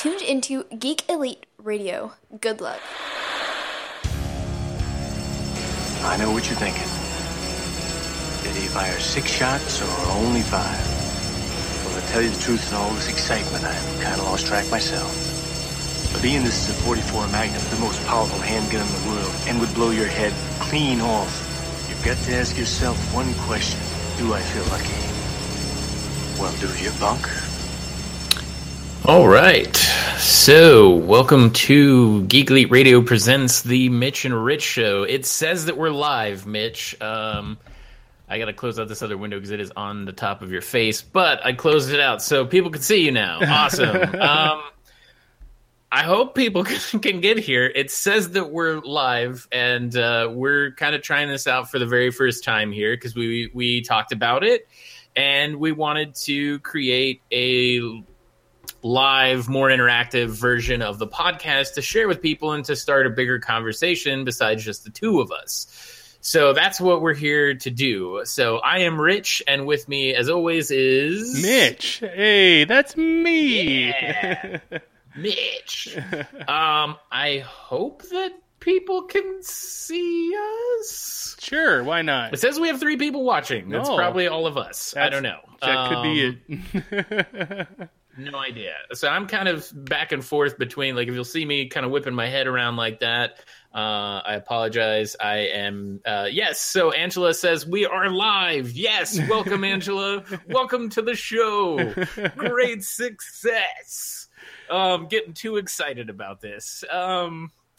tuned into Geek Elite Radio. Good luck. I know what you're thinking. Did he fire 6 shots or only 5? Well, to tell you the truth, in all this excitement, I've kind of lost track myself. But being this is a .44 Magnum, the most powerful handgun in the world, and would blow your head clean off, you've got to ask yourself one question. Do I feel lucky? Well, do you, punk? All right. So, welcome to Geek Elite Radio presents The Mitch and Rich Show. It says that we're live, Mitch. I got to close out this other window because it is on the top of your face, but I closed it out so people can see you now. Awesome. I hope people can get here. It says that we're live, and we're kind of trying this out for the very first time here because we talked about it, and we wanted to create a live, more interactive version of the podcast to share with people and to start a bigger conversation besides just the two of us. So that's what we're here to do. So I am Rich, and with me, as always, is... Mitch! Hey, that's me! Yeah. Mitch! I hope that people can see us? Sure, why not? It says we have 3 people watching. That's probably all of us. I don't know. That could be it. No idea. So I'm kind of back and forth between, like, if you'll see me kind of whipping my head around like that, I apologize. I am, yes. So Angela says we are live. Yes. Welcome, Angela. Welcome to the show. Great success. Getting too excited about this.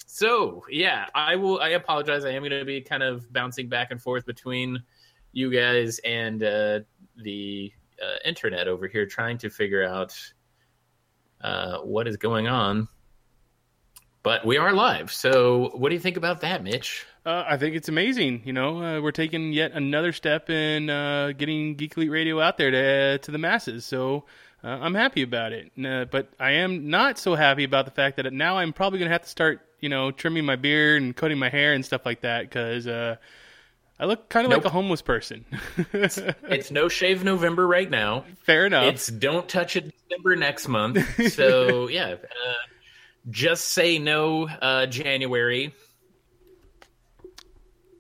So yeah, I apologize. I am going to be kind of bouncing back and forth between you guys and, the internet over here, trying to figure out what is going on. But we are live, so what do you think about that, Mitch? I think it's amazing. You know, we're taking yet another step in getting Geek Elite Radio out there to the masses, so I'm happy about it. But I am not so happy about the fact that now I'm probably going to have to start, you know, trimming my beard and cutting my hair and stuff like that, because... I look kind of like a homeless person. It's No Shave November right now. Fair enough. It's Don't Touch It December next month. So, yeah. Just Say No January.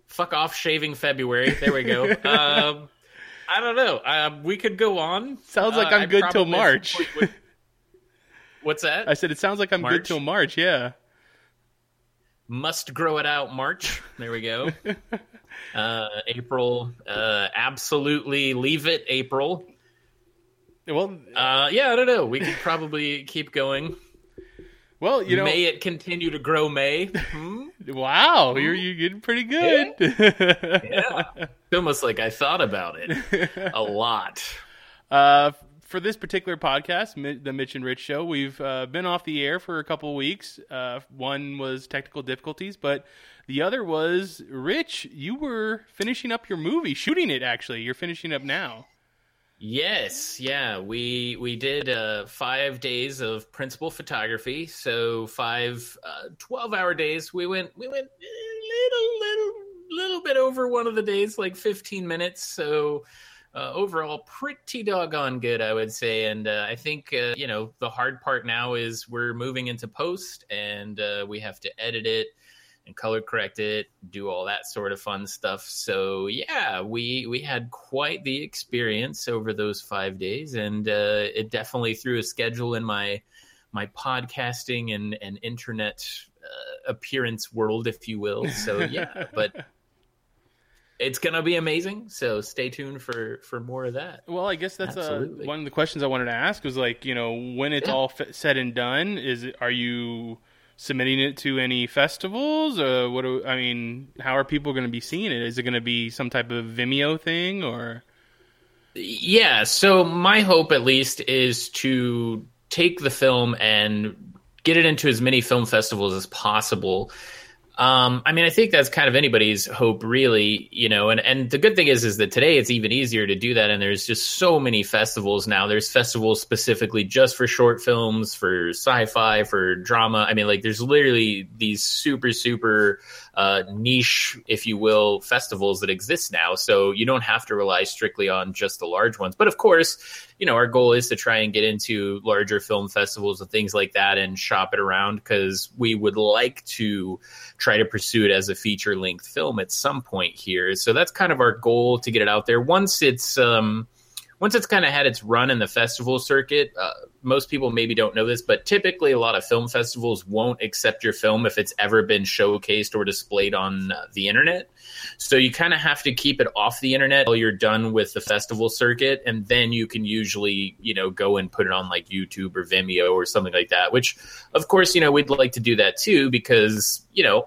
Fuck off shaving February. There we go. I don't know. We could go on. Sounds like I'm good till March. What's that? I said it sounds like I'm good till March, yeah. Must grow it out March. There we go. April, absolutely leave it April. Well, yeah, I don't know. We could probably keep going. Well, you know, may it continue to grow May. Wow, you're getting pretty good. Yeah. Yeah. It's almost like I thought about it a lot. For this particular podcast, The Mitch and Rich Show, we've been off the air for a couple weeks. One was technical difficulties, but the other was, Rich, you were finishing up your movie, shooting it, actually. You're finishing up now. Yes, yeah. We did 5 days of principal photography, so 5 12-hour days. We went a little bit over one of the days, like 15 minutes, so... overall, pretty doggone good, I would say. And I think, you know, the hard part now is we're moving into post, and we have to edit it and color correct it, do all that sort of fun stuff. So, yeah, we had quite the experience over those 5 days, and it definitely threw a schedule in my podcasting and internet appearance world, if you will. So, yeah, but... It's going to be amazing, so stay tuned for more of that. Well, I guess that's one of the questions I wanted to ask was, like, you know, when it's all said and done, are you submitting it to any festivals? Or how are people going to be seeing it? Is it going to be some type of Vimeo thing? Or? Yeah, so my hope, at least, is to take the film and get it into as many film festivals as possible. I mean, I think that's kind of anybody's hope, really, you know, and the good thing is that today it's even easier to do that. And there's just so many festivals now. There's festivals specifically just for short films, for sci-fi, for drama. I mean, like, there's literally these super, super niche, if you will, festivals that exist now. So you don't have to rely strictly on just the large ones. But of course, you know, our goal is to try and get into larger film festivals and things like that and shop it around, because we would like to try to pursue it as a feature-length film at some point here. So that's kind of our goal, to get it out there. Once it's kind of had its run in the festival circuit, most people maybe don't know this, but typically a lot of film festivals won't accept your film if it's ever been showcased or displayed on the internet. So you kind of have to keep it off the internet until you're done with the festival circuit. And then you can usually, you know, go and put it on like YouTube or Vimeo or something like that, which of course, you know, we'd like to do that too, because, you know,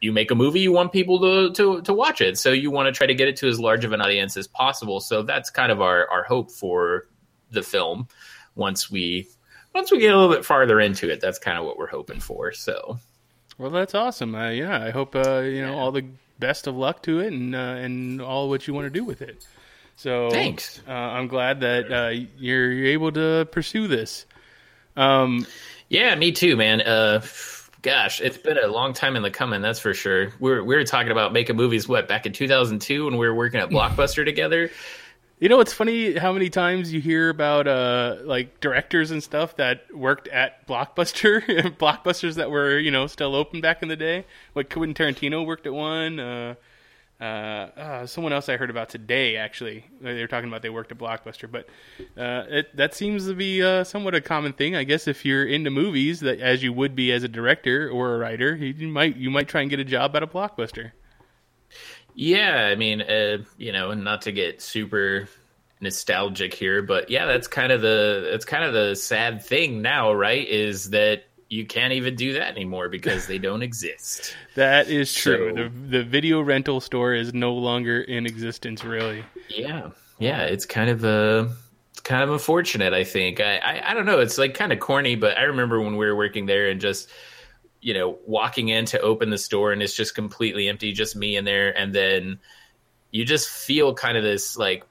you make a movie, you want people to watch it. So you want to try to get it to as large of an audience as possible. So that's kind of our hope for the film. Once we get a little bit farther into it, that's kind of what we're hoping for. So, well, that's awesome. Yeah, I hope all the best of luck to it and all what you want to do with it. So thanks. I'm glad that you're able to pursue this. Yeah, me too, man. Gosh, it's been a long time in the coming, that's for sure. We were talking about making movies, back in 2002 when we were working at Blockbuster together? You know, it's funny how many times you hear about, like, directors and stuff that worked at Blockbuster, Blockbusters that were, you know, still open back in the day. Like, Quentin Tarantino worked at one. Someone else I heard about today, actually. They were talking about they worked at Blockbuster. But that seems to be somewhat a common thing, I guess, if you're into movies, that as you would be as a director or a writer, you might try and get a job at a Blockbuster. Yeah, I mean, you know, not to get super nostalgic here, but yeah, that's kind of the sad thing now, right? Is that you can't even do that anymore because they don't exist. That is true. So, the video rental store is no longer in existence, really. Yeah, it's kind of unfortunate, I think. I don't know. It's like kind of corny, but I remember when we were working there and just, you know, walking in to open the store and it's just completely empty, just me in there. And then you just feel kind of this like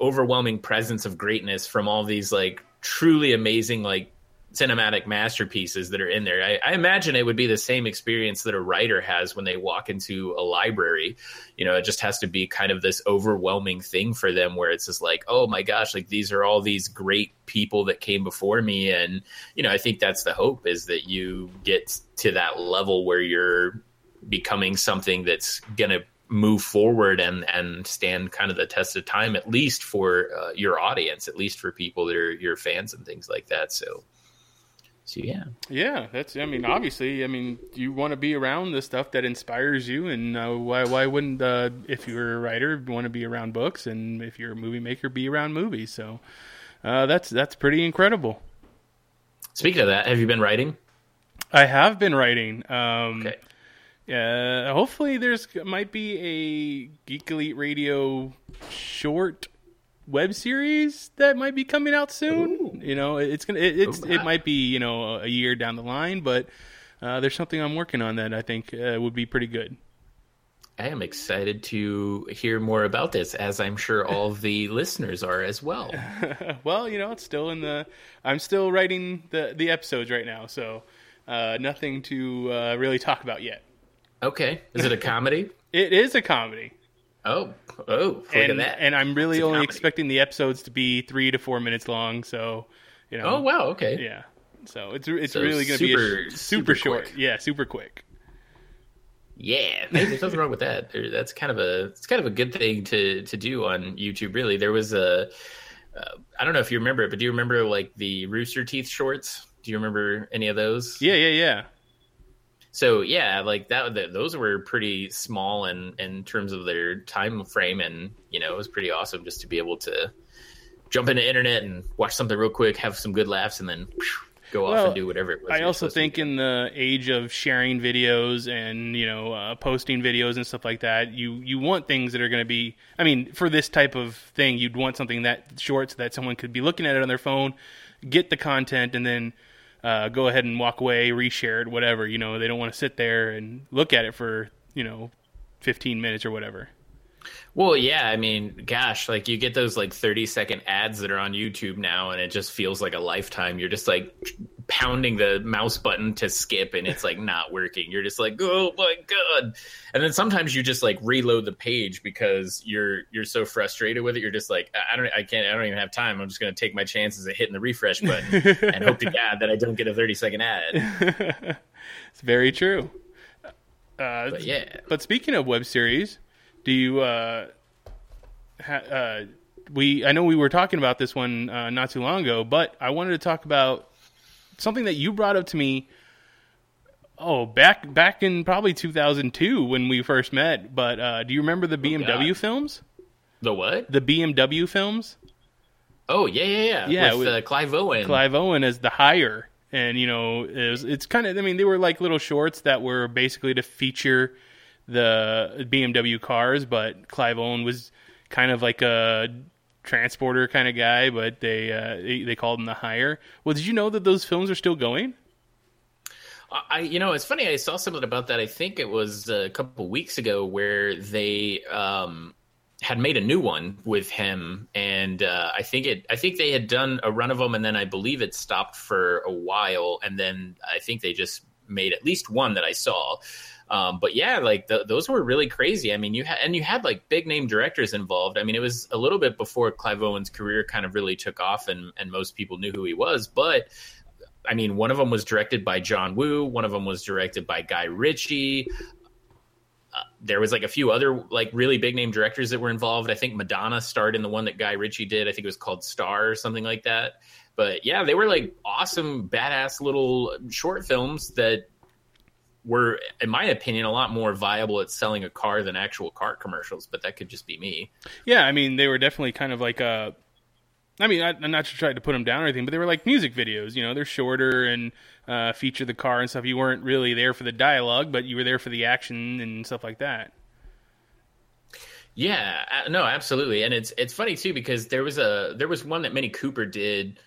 overwhelming presence of greatness from all these like truly amazing, like cinematic masterpieces that are in there. I imagine it would be the same experience that a writer has when they walk into a library. You know, it just has to be kind of this overwhelming thing for them where it's just like, oh my gosh, like these are all these great people that came before me. And, you know, I think that's the hope, is that you get to that level where you're becoming something that's going to move forward and stand kind of the test of time, at least for your audience, at least for people that are your fans and things like that. So yeah. That's. I mean, obviously, I mean, you want to be around the stuff that inspires you, and why wouldn't if you're a writer want to be around books, and if you're a movie maker, be around movies? So that's pretty incredible. Speaking of that, have you been writing? I have been writing. Okay. Yeah. Hopefully, might be a Geek Elite Radio short web series that might be coming out soon. Ooh. You know, it might be, you know, a year down the line, but there's something I'm working on that I think would be pretty good. I am excited to hear more about this, as I'm sure all the listeners are as well. Well, you know, I'm still writing the episodes right now, so nothing to really talk about yet. Okay. Is it a comedy? It is a comedy. Oh! Look at that. And I'm really only expecting the episodes to be 3 to 4 minutes long. So, you know. Oh wow! Okay. Yeah. So it's really going to be super short. Quick. Yeah, super quick. Yeah, there's nothing wrong with that. That's kind of a good thing to do on YouTube. Really, there was I don't know if you remember it, but do you remember like the Rooster Teeth shorts? Do you remember any of those? Yeah. So yeah, like those were pretty small in terms of their time frame, and you know, it was pretty awesome just to be able to jump into internet and watch something real quick, have some good laughs, and then go off and do whatever it was. I also think in the age of sharing videos and, you know, posting videos and stuff like that, you want things that are going to be, I mean, for this type of thing, you'd want something that short so that someone could be looking at it on their phone, get the content, and then go ahead and walk away, reshare it, whatever. You know, they don't want to sit there and look at it for, you know, 15 minutes or whatever. Well, yeah, I mean, gosh, like you get those like 30-second ads that are on YouTube now, and it just feels like a lifetime. You're just like pounding the mouse button to skip, and it's like not working. You're just like, oh my God. And then sometimes you just like reload the page because you're so frustrated with it. You're just like, I don't even have time. I'm just going to take my chances at hitting the refresh button and hope to God that I don't get a 30-second ad. It's very true. But yeah. But speaking of web series, do you, I know we were talking about this one not too long ago, but I wanted to talk about something that you brought up to me, back in probably 2002 when we first met, but do you remember the BMW films? The what? The BMW films. Oh, yeah. With Clive Owen. Clive Owen as the Hire, and, you know, it's kind of, I mean, they were like little shorts that were basically to feature the BMW cars, but Clive Owen was kind of like a transporter kind of guy, but they called him the Hire. Well, did you know that those films are still going? It's funny. I saw something about that. I think it was a couple weeks ago where they had made a new one with him, and I think they had done a run of them, and then I believe it stopped for a while, and then I think they just made at least one that I saw. But yeah, like those were really crazy. I mean, you had like big name directors involved. I mean, it was a little bit before Clive Owen's career kind of really took off and most people knew who he was. But I mean, one of them was directed by John Woo. One of them was directed by Guy Ritchie. There was like a few other like really big name directors that were involved. I think Madonna starred in the one that Guy Ritchie did. I think it was called Star or something like that. But yeah, they were like awesome, badass little short films that were, in my opinion, a lot more viable at selling a car than actual car commercials, but that could just be me. Yeah, I mean, they were definitely kind of like I'm not trying to put them down or anything, but they were like music videos. You know, they're shorter and feature the car and stuff. You weren't really there for the dialogue, but you were there for the action and stuff like that. Yeah, no, absolutely. And it's funny too, because there was one that Mini Cooper did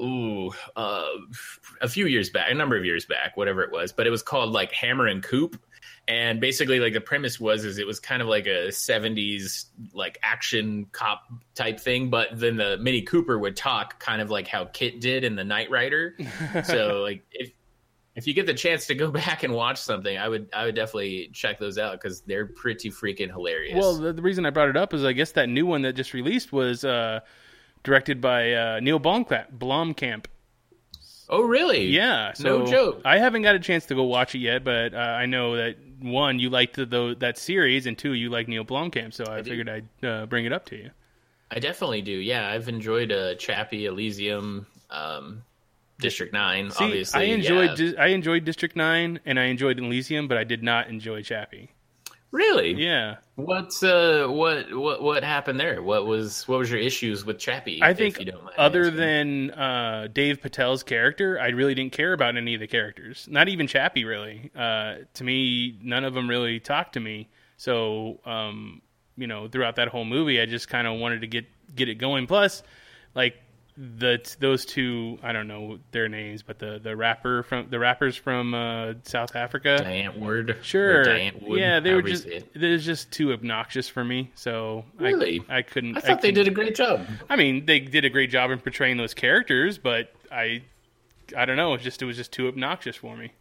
a few years back, a number of years back, whatever it was, but it was called like Hammer and Coop. And basically like the premise was it was kind of like a 70s like action cop type thing. But then the Mini Cooper would talk kind of like how Kit did in the Knight Rider. So like if you get the chance to go back and watch something, I would definitely check those out because they're pretty freaking hilarious. Well, the reason I brought it up is I guess that new one that just released was, directed by Neil Blomkamp. Oh, really? Yeah. So no joke. I haven't got a chance to go watch it yet, but I know that, one, you liked that series, and two, you like Neil Blomkamp, so I figured I'd bring it up to you. I definitely do, yeah. I've enjoyed Chappie, Elysium, District 9, obviously. I enjoyed District 9, and I enjoyed Elysium, but I did not enjoy Chappie. Really? Yeah. What's what happened there? What was your issues with Chappie? I think, if you don't mind other than Dave Patel's character, I really didn't care about any of the characters. Not even Chappie, really. To me, none of them really talked to me. So, you know, throughout that whole movie, I just kind of wanted to get it going. Plus, like those two, I don't know their names, but the rappers from South Africa, Die Antwoord, sure, Die Antwoord, yeah, they were just too obnoxious for me. So really, I thought they did a great job. I mean, they did a great job in portraying those characters, but I don't know, it was just too obnoxious for me.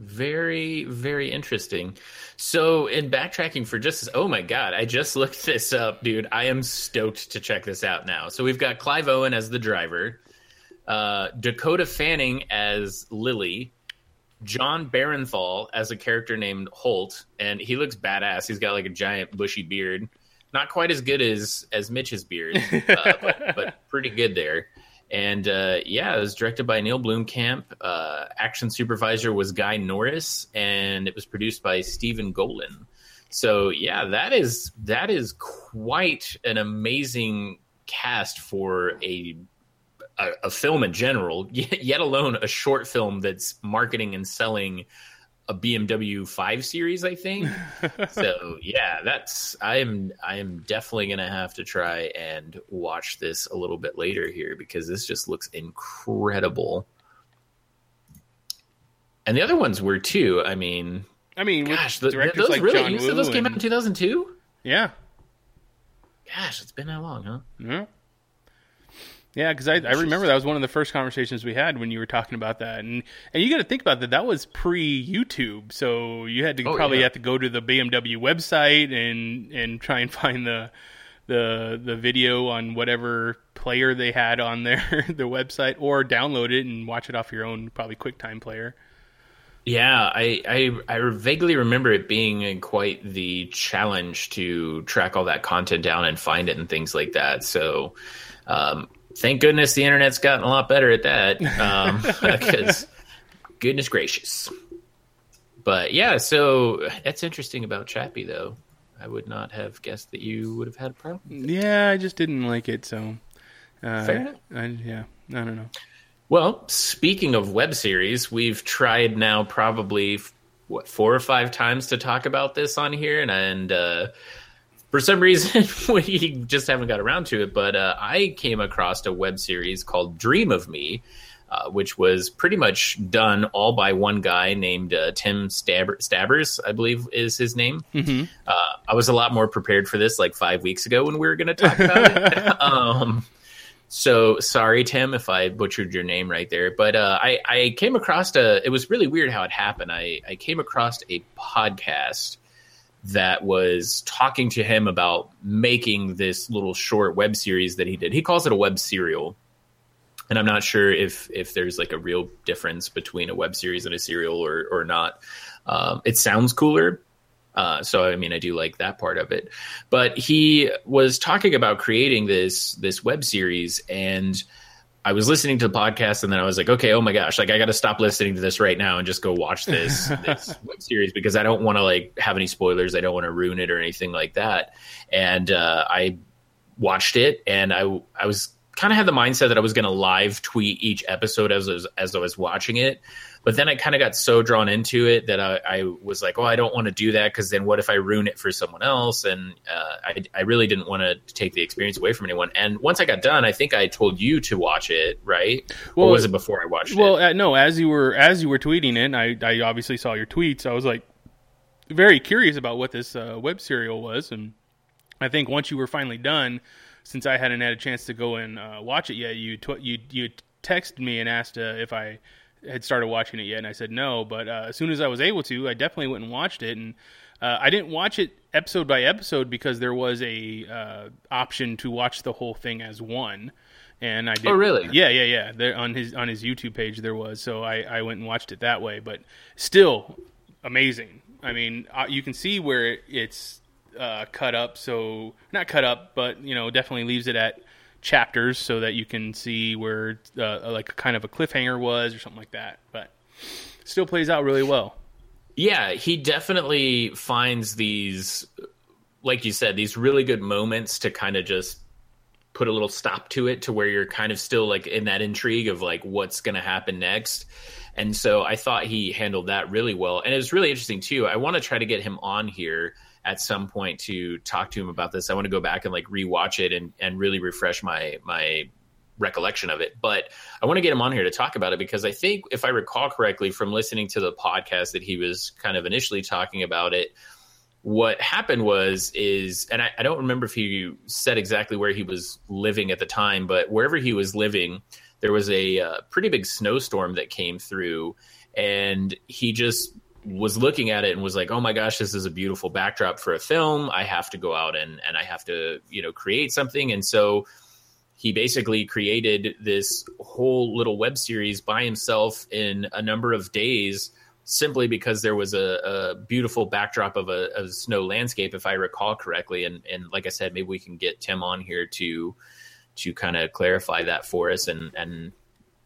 Very, very interesting. So in backtracking for just, oh my God, I just looked this up, dude. I am stoked to check this out now. So we've got Clive Owen as the driver, Dakota Fanning as Lily, John Barenthal as a character named Holt, and he looks badass. He's got like a giant bushy beard. Not quite as good as Mitch's beard, but pretty good there. And, it was directed by Neil Blomkamp. Action supervisor was Guy Norris, and it was produced by Stephen Golan. So, yeah, that is quite an amazing cast for a film in general, yet alone a short film that's marketing and selling a BMW 5 Series, I think. So yeah, that's I am definitely gonna have to try and watch this a little bit later here, because this just looks incredible. And the other ones were too. I mean, gosh, with directors like John Woo. You said those came out in 2002? Yeah. Gosh, it's been that long, huh? Yeah. Yeah, because I remember that was one of the first conversations we had when you were talking about that. And you got to think about that. That was pre-YouTube, so you had to have to go to the BMW website and try and find the video on whatever player they had on their website, or download it and watch it off your own probably QuickTime player. Yeah, I vaguely remember it being quite the challenge to track all that content down and find it and things like that. So thank goodness the internet's gotten a lot better at that, because goodness gracious. But yeah, so that's interesting about Chappie, though. I would not have guessed that you would have had a problem with it. Yeah, I just didn't like it, so... fair enough. I don't know. Well, speaking of web series, we've tried now probably, 4 or 5 times to talk about this on here, and for some reason we just haven't got around to it, but I came across a web series called Dream of Me, which was pretty much done all by one guy named Tim Stabbers, I believe is his name. Mm-hmm. I was a lot more prepared for this like 5 weeks ago when we were going to talk about it. So sorry, Tim, if I butchered your name right there. But I came across it was really weird how it happened. I came across a podcast that was talking to him about making this little short web series that he did. He calls it a web serial. And I'm not sure if there's like a real difference between a web series and a serial or not. It sounds cooler. So, I mean, I do like that part of it. But he was talking about creating this web series, and I was listening to the podcast, and then I was like, okay, oh my gosh, like I got to stop listening to this right now and just go watch this web series, because I don't want to like have any spoilers. I don't want to ruin it or anything like that. And I watched it, and I was kind of had the mindset that I was going to live tweet each episode as I was watching it. But then I kind of got so drawn into it that I was like, oh, I don't want to do that, because then what if I ruin it for someone else? And I really didn't want to take the experience away from anyone. And once I got done, I think I told you to watch it, right? Well, or was it before I watched it? Well, no, as you were tweeting it, I obviously saw your tweets. I was like very curious about what this web serial was. And I think once you were finally done, since I hadn't had a chance to go and watch it yet, you texted me and asked if I had started watching it yet, and I said no, but as soon as I was able to, I definitely went and watched it, and I didn't watch it episode by episode because there was a option to watch the whole thing as one, and I did. Oh, really? Yeah. There, on his YouTube page there was, so I went and watched it that way, but still amazing. I mean, you can see where it's cut up, so not cut up, but you know, definitely leaves it at chapters so that you can see where like kind of a cliffhanger was or something like that, but still plays out really well. Yeah, he definitely finds these, like you said, these really good moments to kind of just put a little stop to it, to where you're kind of still like in that intrigue of like what's going to happen next. And so I thought he handled that really well, and it was really interesting too. I want to try to get him on here at some point to talk to him about this. I want to go back and like rewatch it and really refresh my recollection of it. But I want to get him on here to talk about it, because I think if I recall correctly from listening to the podcast that he was kind of initially talking about it, what happened was, and I don't remember if he said exactly where he was living at the time, but wherever he was living, there was a pretty big snowstorm that came through, and he just was looking at it and was like, oh my gosh, this is a beautiful backdrop for a film. I have to go out and I have to, you know, create something. And so he basically created this whole little web series by himself in a number of days, simply because there was a beautiful backdrop of a snow landscape, if I recall correctly. And like I said, maybe we can get Tim on here to kind of clarify that for us and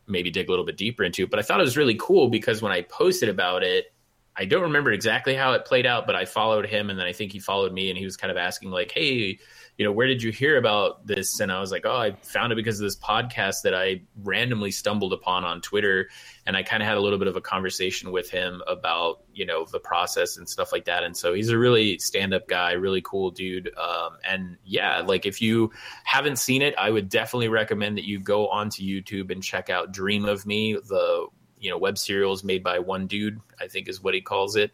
maybe dig a little bit deeper into it. But I thought it was really cool, because when I posted about it, I don't remember exactly how it played out, but I followed him, and then I think he followed me, and he was kind of asking like, hey, you know, where did you hear about this? And I was like, oh, I found it because of this podcast that I randomly stumbled upon on Twitter. And I kind of had a little bit of a conversation with him about, you know, the process and stuff like that. And so he's a really stand-up guy, really cool dude. And yeah, like if you haven't seen it, I would definitely recommend that you go onto YouTube and check out Dream of Me, the, you know, web serials made by one dude, I think is what he calls it.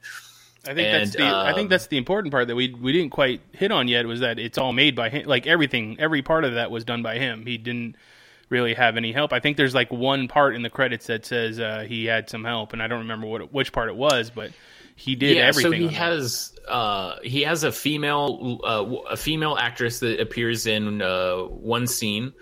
I think that's the important part that we didn't quite hit on yet, was that it's all made by him. Like everything, every part of that was done by him. He didn't really have any help. I think there's like one part in the credits that says he had some help, and I don't remember which part it was, but he did everything. So he has a female actress that appears in one scene.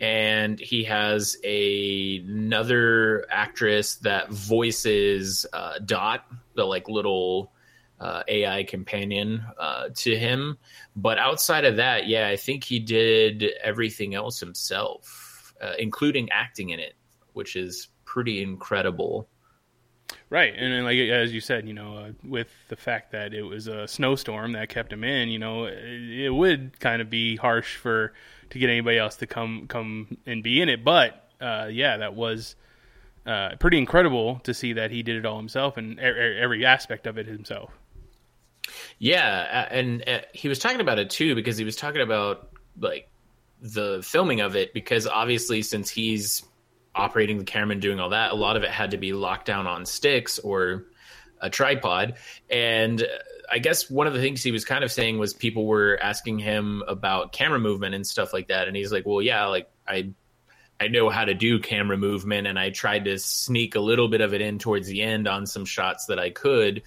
And he has another actress that voices Dot, the like little AI companion to him. But outside of that, yeah, I think he did everything else himself, including acting in it, which is pretty incredible. Right, and then, like as you said, you know, with the fact that it was a snowstorm that kept him in, you know, it would kind of be harsh to get anybody else to come and be in it. But that was pretty incredible to see that he did it all himself and every aspect of it himself. Yeah, and he was talking about it too, because he was talking about like the filming of it, because obviously since he's operating the camera and doing all that, a lot of it had to be locked down on sticks or a tripod. And I guess one of the things he was kind of saying was people were asking him about camera movement and stuff like that, and he's like, well, yeah, like I know how to do camera movement, and I tried to sneak a little bit of it in towards the end on some shots that I could,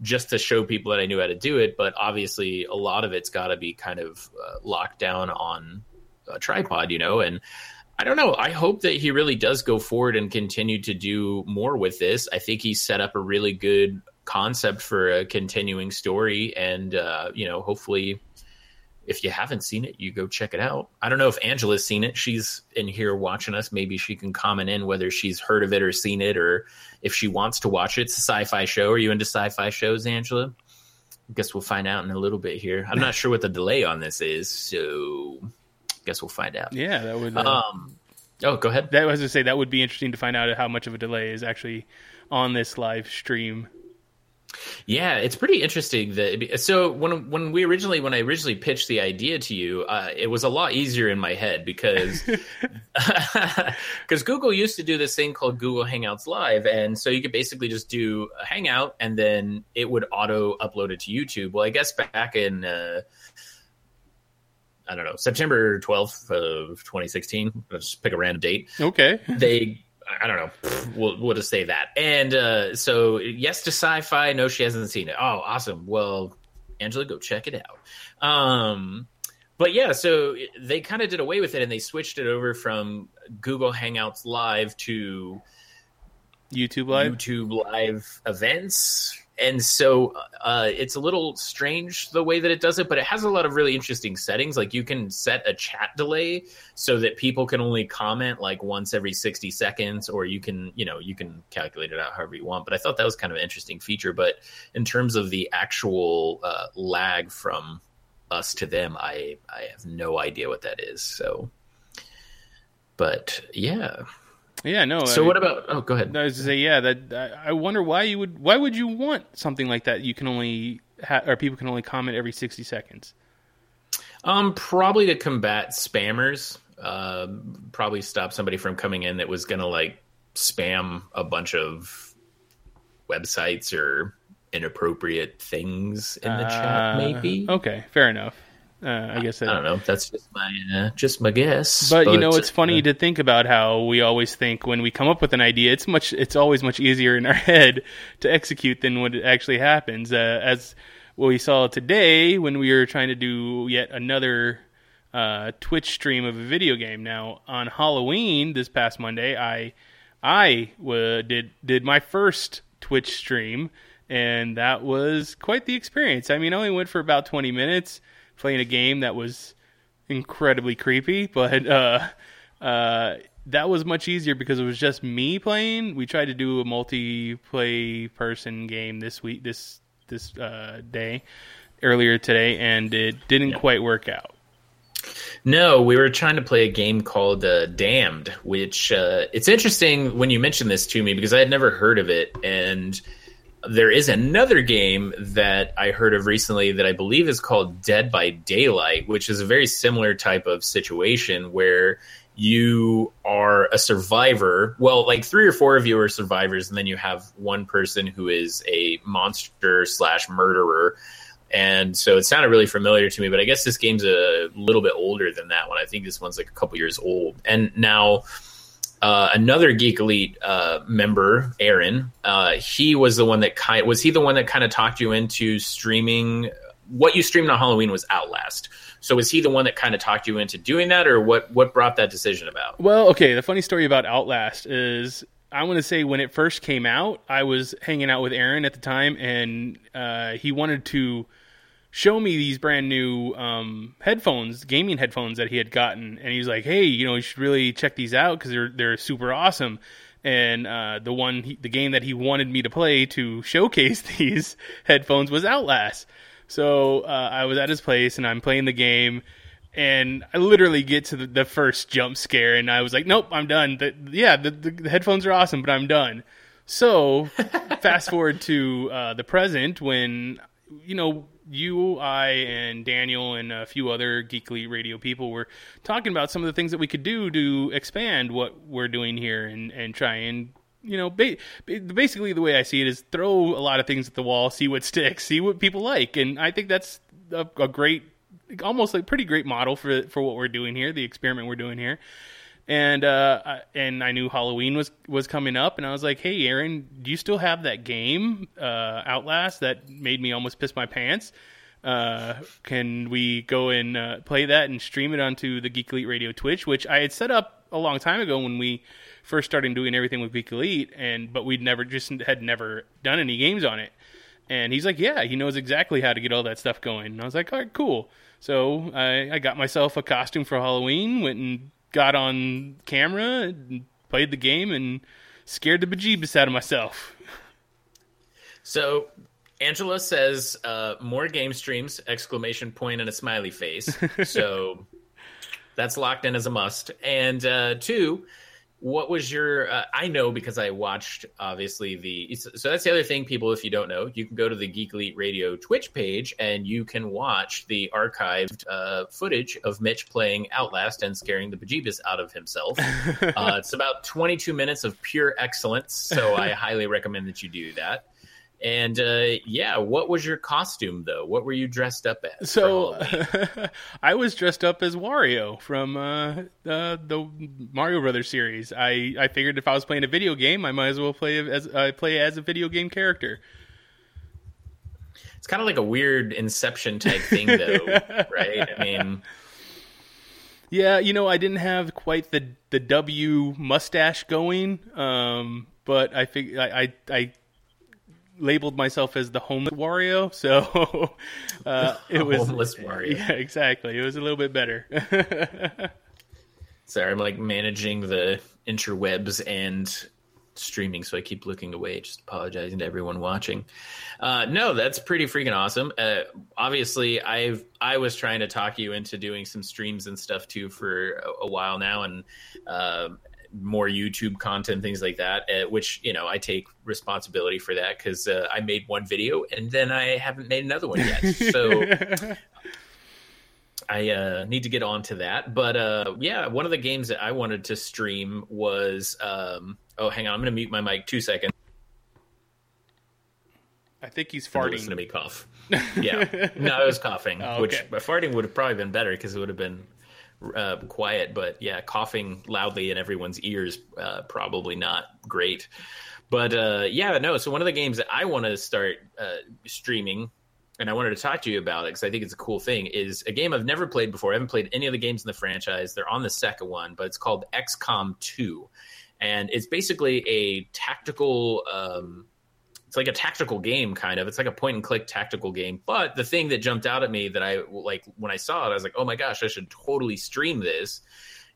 just to show people that I knew how to do it. But obviously a lot of it's got to be kind of locked down on a tripod, you know. And I don't know. I hope that he really does go forward and continue to do more with this. I think he set up a really good concept for a continuing story. And, you know, hopefully if you haven't seen it, you go check it out. I don't know if Angela's seen it. She's in here watching us. Maybe she can comment in whether she's heard of it or seen it, or if she wants to watch it. It's a sci-fi show. Are you into sci-fi shows, Angela? I guess we'll find out in a little bit here. I'm not sure what the delay on this is, so guess we'll find out. Yeah, that would go ahead. That was to say, that would be interesting to find out how much of a delay is actually on this live stream. Yeah, it's pretty interesting that when I originally pitched the idea to you, it was a lot easier in my head because Google used to do this thing called Google Hangouts Live, and so you could basically just do a hangout and then it would auto upload it to YouTube. Well, I guess back in I don't know, September 12th of 2016. Let's just pick a random date. Okay. I don't know. We'll just say that. And so yes to sci-fi. No, she hasn't seen it. Oh, awesome. Well, Angela, go check it out. But yeah, so they kind of did away with it, and they switched it over from Google Hangouts Live to YouTube Live events. And so it's a little strange the way that it does it, but it has a lot of really interesting settings. Like you can set a chat delay so that people can only comment like once every 60 seconds, or you can calculate it out however you want. But I thought that was kind of an interesting feature. But in terms of the actual lag from us to them, I have no idea what that is. So, but yeah. Yeah, no. So I mean, what about? Oh, go ahead. I was to say, yeah. That I wonder why you would. Why would you want something like that? You can only or people can only comment every 60 seconds. Probably to combat spammers. Probably stop somebody from coming in that was gonna like spam a bunch of websites or inappropriate things in the chat. Maybe. Okay, fair enough. I guess I don't know. That's just my guess. But you know, it's funny to think about how we always think when we come up with an idea. It's always much easier in our head to execute than what actually happens. As we saw today when we were trying to do yet another Twitch stream of a video game. Now on Halloween this past Monday, I did my first Twitch stream, and that was quite the experience. I mean, I only went for about 20 minutes. Playing a game that was incredibly creepy, but that was much easier because it was just me playing. We tried to do a multi-play person game this day earlier today, and it didn't quite work out. No, we were trying to play a game called Damned, which it's interesting when you mentioned this to me because I had never heard of it. And there is another game that I heard of recently that I believe is called Dead by Daylight, which is a very similar type of situation where you are a survivor. Well, like 3 or 4 of you are survivors, and then you have one person who is a monster/murderer. And so it sounded really familiar to me, but I guess this game's a little bit older than that one. I think this one's like a couple years old. And now another Geek Elite member, Aaron, he was the one that kind of talked you into streaming. What you streamed on Halloween was Outlast. So was he the one that kind of talked you into doing that, or what brought that decision about? Well, okay, the funny story about Outlast is, I want to say when it first came out, I was hanging out with Aaron at the time, and he wanted to show me these brand new headphones, gaming headphones that he had gotten. And he was like, hey, you should really check these out because they're super awesome. And the game that he wanted me to play to showcase these headphones was Outlast. So I was at his place, and I'm playing the game. And I literally get to the first jump scare, and I was like, nope, I'm done. The headphones are awesome, but I'm done. So fast forward to the present when, you, I, and Daniel, and a few other Geek Elite Radio people were talking about some of the things that we could do to expand what we're doing here and try and, basically the way I see it is throw a lot of things at the wall, see what sticks, see what people like. And I think that's a great, almost like pretty great model for what we're doing here, the experiment we're doing here. And I knew Halloween was coming up, and I was like, hey, Aaron, do you still have that game, Outlast, that made me almost piss my pants? Can we go and play that and stream it onto the Geek Elite Radio Twitch, which I had set up a long time ago when we first started doing everything with Geek Elite, but we'd never done any games on it. And he's like, yeah, he knows exactly how to get all that stuff going. And I was like, all right, cool. So I got myself a costume for Halloween, went and got on camera, and played the game, and scared the bejeebus out of myself. So Angela says, more game streams, ! And a smiley face. So that's locked in as a must. And 2... what was your, I know because I watched, obviously, so that's the other thing, people, if you don't know, you can go to the Geek Elite Radio Twitch page and you can watch the archived footage of Mitch playing Outlast and scaring the bejeebus out of himself. It's about 22 minutes of pure excellence, so I highly recommend that you do that. And what was your costume, though? What were you dressed up as? So I was dressed up as Wario from the Mario Brothers series. I figured if I was playing a video game, I might as well play as a video game character. It's kind of like a weird Inception type thing, though, right? I mean, yeah, I didn't have quite the W mustache going, but I figured I labeled myself as the homeless Wario, so it was homeless Wario. Yeah, exactly. It was a little bit better. Sorry, I'm like managing the interwebs and streaming, so I keep looking away, just apologizing to everyone watching. No, that's pretty freaking awesome. Obviously, I was trying to talk you into doing some streams and stuff too for a while now, and more YouTube content, things like that, which, I take responsibility for that because I made one video and then I haven't made another one yet. So I need to get on to that. But one of the games that I wanted to stream was, hang on, I'm going to mute my mic 2 seconds. I think he's farting. Listen to me cough. Yeah. No, I was coughing, okay. Which farting would have probably been better because it would have been quiet, but yeah, coughing loudly in everyone's ears, probably not great. But so one of the games that I want to start streaming, and I wanted to talk to you about it because I think it's a cool thing, is a game I've never played before. I haven't played any of the games in the franchise. They're on the second one, but it's called XCOM 2, and it's basically a tactical it's like a tactical game, kind of. It's like a point-and-click tactical game. But the thing that jumped out at me that I, like, when I saw it, I was like, oh, my gosh, I should totally stream this.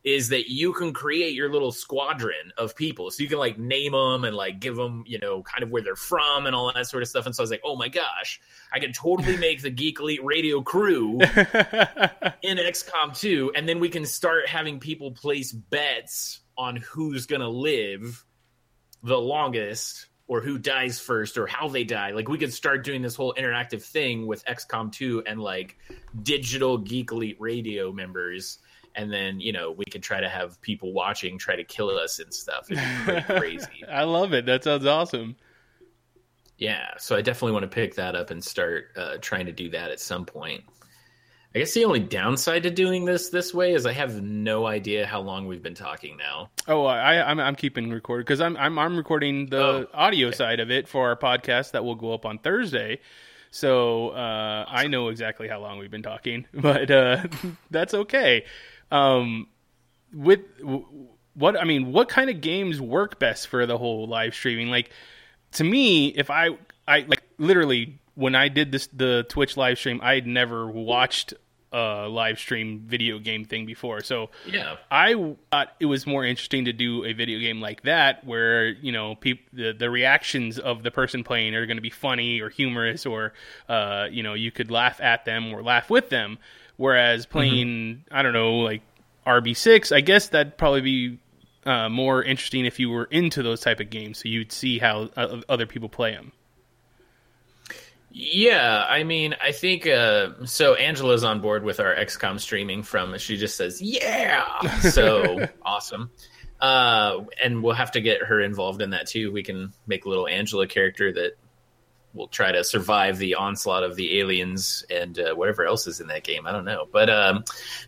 is that you can create your little squadron of people. So you can like name them and like give them, you know, kind of where they're from and all that sort of stuff. And so I was like, oh my gosh, I could totally make the Geek Elite Radio crew in XCOM 2. And then we can start having people place bets on who's going to live the longest or who dies first or how they die. Like we could start doing this whole interactive thing with XCOM 2 and like digital Geek Elite Radio members. And then, you know, we could try to have people watching try to kill us and stuff. It'd be pretty crazy. I love it. That sounds awesome. Yeah, so I definitely want to pick that up and start trying to do that at some point. I guess the only downside to doing this way is I have no idea how long we've been talking now. Oh, I'm keeping recorded because I'm recording the audio side of it for our podcast that will go up on Thursday. So I know exactly how long we've been talking, but that's okay. What kind of games work best for the whole live streaming? Like to me, if I like literally when I did the Twitch live stream, I had never watched a live stream video game thing before. So yeah, I thought it was more interesting to do a video game like that where, you know, the reactions of the person playing are going to be funny or humorous or, you know, you could laugh at them or laugh with them. Whereas playing, I don't know, like RB6, I guess that'd probably be more interesting if you were into those type of games. So you'd see how other people play them. Yeah, I mean, I think so Angela's on board with our XCOM streaming from, she just says, yeah, so awesome. And we'll have to get her involved in that too. We can make a little Angela character that we'll try to survive the onslaught of the aliens and whatever else is in that game. I don't know. But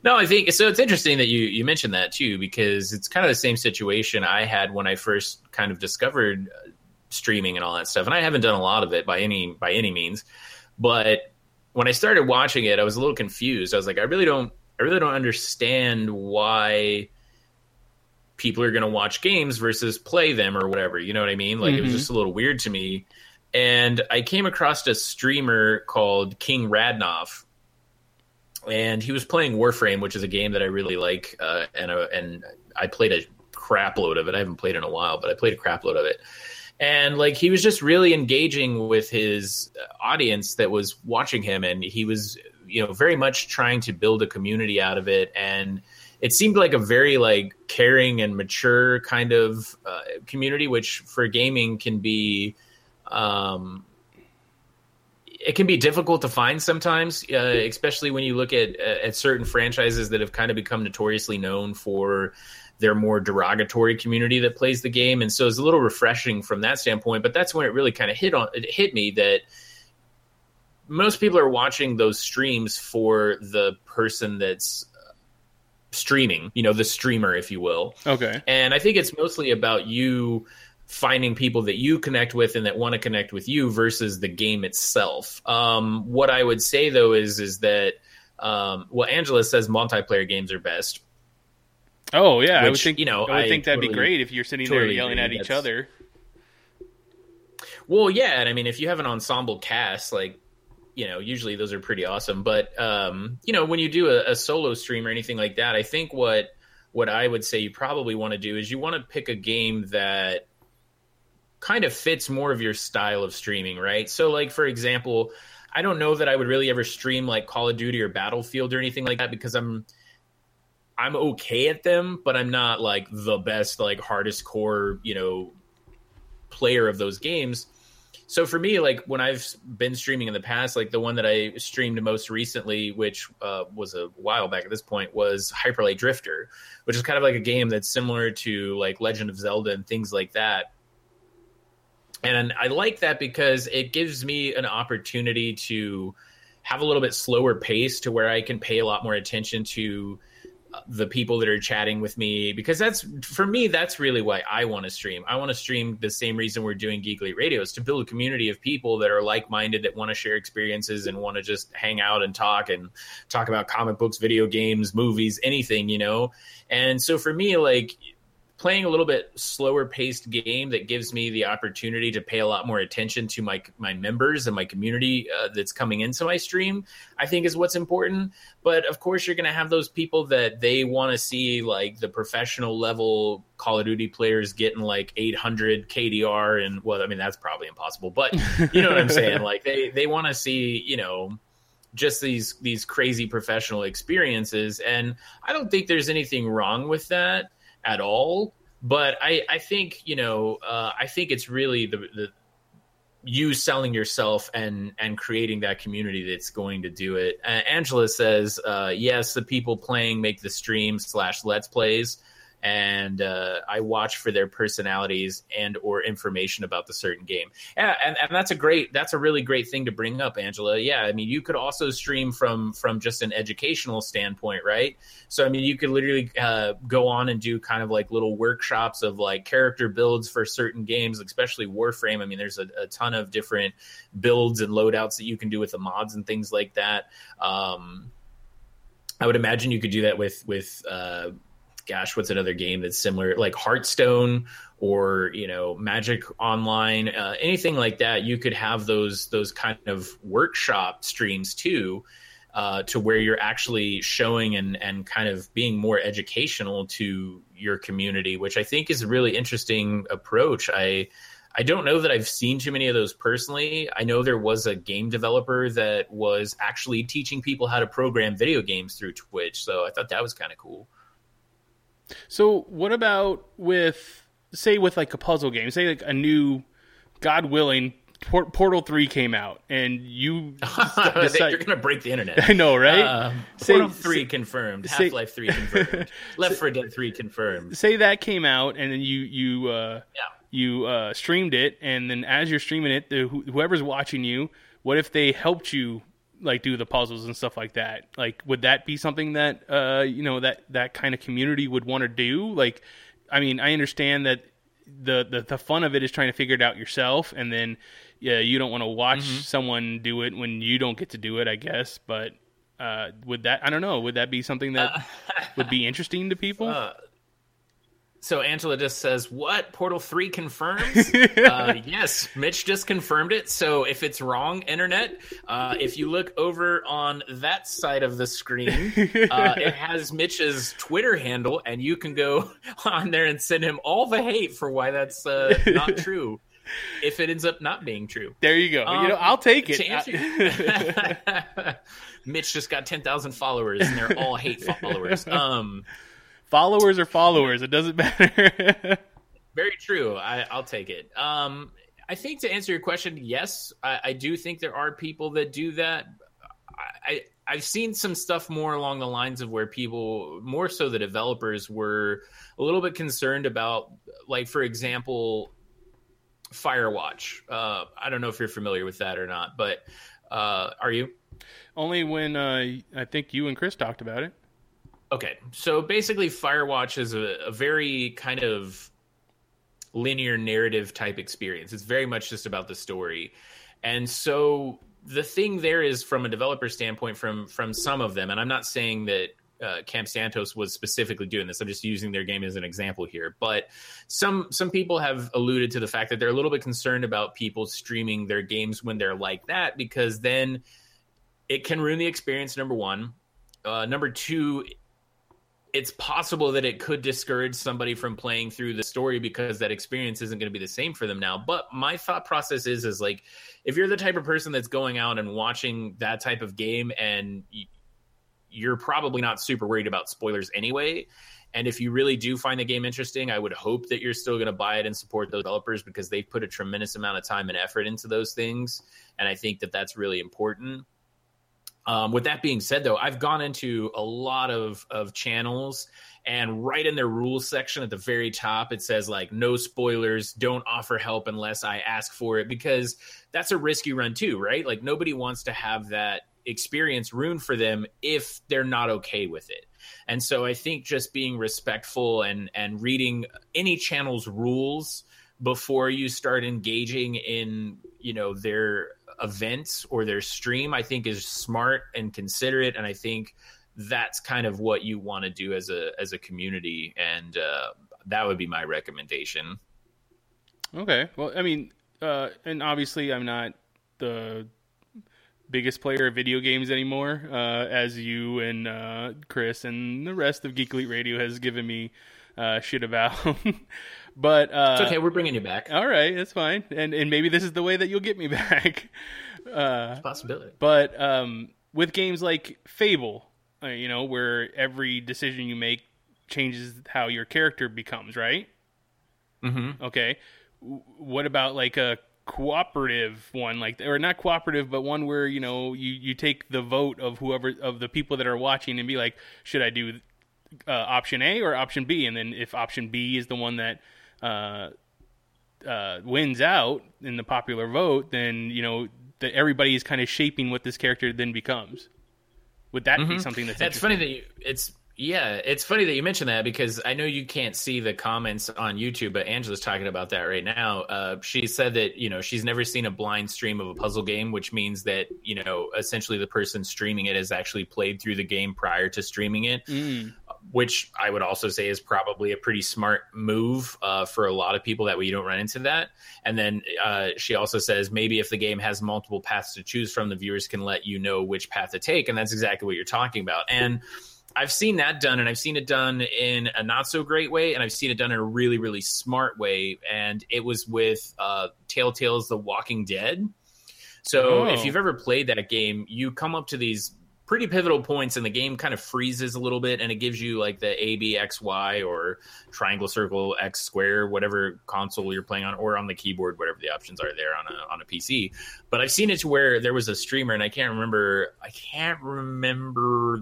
no, I think so. It's interesting that you mentioned that too, because it's kind of the same situation I had when I first kind of discovered streaming and all that stuff. And I haven't done a lot of it by any means. But when I started watching it, I was a little confused. I was like, I really don't understand why people are going to watch games versus play them or whatever. You know what I mean? Like it was just a little weird to me. And I came across a streamer called King Radnoff, and he was playing Warframe, which is a game that I really like. And I played a crap load of it. I haven't played in a while, but I played a crap load of it. And like, he was just really engaging with his audience that was watching him. And he was, you know, very much trying to build a community out of it. And it seemed like a very like caring and mature kind of community, which for gaming can be, it can be difficult to find sometimes, especially when you look at certain franchises that have kind of become notoriously known for their more derogatory community that plays the game. And so it's a little refreshing from that standpoint, but that's when it really kind of hit me that most people are watching those streams for the person that's streaming, you know, the streamer, if you will. Okay. And I think it's mostly about you finding people that you connect with and that want to connect with you versus the game itself. What I would say though is that well, Angela says multiplayer games are best. Oh yeah, which, I would think, you know, I think that'd totally be great if you're sitting there yelling at each other. Well, yeah, and I mean, if you have an ensemble cast, like, you know, usually those are pretty awesome. But you know, when you do a solo stream or anything like that, I think what I would say you probably want to do is you want to pick a game that kind of fits more of your style of streaming, right? So like, for example, I don't know that I would really ever stream like Call of Duty or Battlefield or anything like that, because I'm okay at them, but I'm not like the best, like hardest core, you know, player of those games. So for me, like when I've been streaming in the past, like the one that I streamed most recently, which was a while back at this point, was Hyper Light Drifter, which is kind of like a game that's similar to like Legend of Zelda and things like that. And I like that because it gives me an opportunity to have a little bit slower pace to where I can pay a lot more attention to the people that are chatting with me, because that's, for me, that's really why I want to stream. I want to stream the same reason we're doing Geek Elite Radio, is to build a community of people that are like-minded, that want to share experiences and want to just hang out and talk about comic books, video games, movies, anything, you know? And so for me, like, playing a little bit slower paced game that gives me the opportunity to pay a lot more attention to my members and my community that's coming into my stream, I think is what's important. But of course, you're going to have those people that they want to see like the professional level Call of Duty players getting like 800 KDR. And well, I mean, that's probably impossible, but you know what I'm saying? Like they want to see, you know, just these crazy professional experiences. And I don't think there's anything wrong with that at all, but I think, you know, I think it's really the you selling yourself and creating that community that's going to do it. Angela says, yes, the people playing make the stream/Let's Plays, and I watch for their personalities and or information about the certain game. Yeah, and that's a really great thing to bring up, Angela. Yeah, I mean, you could also stream from just an educational standpoint, right? So I mean, you could literally go on and do kind of like little workshops of like character builds for certain games, especially Warframe. I mean, there's a ton of different builds and loadouts that you can do with the mods and things like that. I would imagine you could do that with gosh, what's another game that's similar, like Hearthstone or, you know, Magic Online, anything like that. You could have those kind of workshop streams too, to where you're actually showing and kind of being more educational to your community, which I think is a really interesting approach. I don't know that I've seen too many of those personally. I know there was a game developer that was actually teaching people how to program video games through Twitch. So I thought that was kind of cool. So what about with like a puzzle game, say like a new, God willing, Portal 3 came out and you decide... You're going to break the internet. I know, right? Portal 3 confirmed. Half-Life 3 confirmed. Left 4 Dead 3 confirmed. Say that came out and then you streamed it, and then as you're streaming it, whoever's watching you, what if they helped you like do the puzzles and stuff like that? Like, would that be something that, you know, that kind of community would want to do? Like, I mean, I understand that the fun of it is trying to figure it out yourself. And then, yeah, you don't want to watch someone do it when you don't get to do it, I guess. But, would that be something that would be interesting to people? So Angela just says, what? Portal 3 confirms? Yes, Mitch just confirmed it. So if it's wrong, internet, if you look over on that side of the screen, it has Mitch's Twitter handle, and you can go on there and send him all the hate for why that's not true. If it ends up not being true. There you go. I'll take it. Mitch just got 10,000 followers, and they're all hate followers. Followers are followers. It doesn't matter. Very true. I'll take it. I think to answer your question, yes, I do think there are people that do that. I've seen some stuff more along the lines of where people, more so the developers, were a little bit concerned about, like, for example, Firewatch. I don't know if you're familiar with that or not, but are you? Only when I think you and Chris talked about it. Okay, so basically Firewatch is a very kind of linear narrative type experience. It's very much just about the story. And so the thing there is, from a developer standpoint, from some of them, and I'm not saying that Camp Santos was specifically doing this, I'm just using their game as an example here, but some people have alluded to the fact that they're a little bit concerned about people streaming their games when they're like that, because then it can ruin the experience, number one. Number two, it's possible that it could discourage somebody from playing through the story because that experience isn't going to be the same for them now. But my thought process is like, if you're the type of person that's going out and watching that type of game, and you're probably not super worried about spoilers anyway. And if you really do find the game interesting, I would hope that you're still going to buy it and support those developers, because they've put a tremendous amount of time and effort into those things. And I think that that's really important. With that being said, though, I've gone into a lot of channels, and right in their rules section at the very top, it says, like, no spoilers, don't offer help unless I ask for it, because that's a risk you run too, right? Like, nobody wants to have that experience ruined for them if they're not okay with it. And so I think just being respectful and reading any channel's rules before you start engaging in, you know, their events or their stream, I think is smart and considerate. And I think that's kind of what you want to do as a community. And that would be my recommendation. Okay. Well, I mean, and obviously I'm not the biggest player of video games anymore, as you and Chris and the rest of Geek Elite Radio has given me shit about. But it's okay, we're bringing you back. All right, that's fine. And maybe this is the way that you'll get me back. It's a possibility. But with games like Fable, you know, where every decision you make changes how your character becomes, right? Mm-hmm. Okay. What about like a cooperative one, like, or not cooperative, but one where, you know, you take the vote of whoever, of the people that are watching, and be like, should I do option A or option B? And then if option B is the one that wins out in the popular vote, then, you know, that everybody is kind of shaping what this character then becomes. Would that be something that's funny that it's funny that you mentioned that, because I know you can't see the comments on YouTube, but Angela's talking about that right now. She said that, you know, she's never seen a blind stream of a puzzle game, which means that, you know, essentially the person streaming it has actually played through the game prior to streaming it, which I would also say is probably a pretty smart move for a lot of people. That way you don't run into that. And then she also says, maybe if the game has multiple paths to choose from, the viewers can let you know which path to take. And that's exactly what you're talking about. And I've seen that done, and I've seen it done in a not so great way, and I've seen it done in a really, really smart way. And it was with Telltale's The Walking Dead. So if you've ever played that game, you come up to these pretty pivotal points, and the game kind of freezes a little bit, and it gives you like the A, B, X, Y, or triangle, circle, X, square, whatever console you're playing on, or on the keyboard, whatever the options are there on a PC. But I've seen it to where there was a streamer, and I can't remember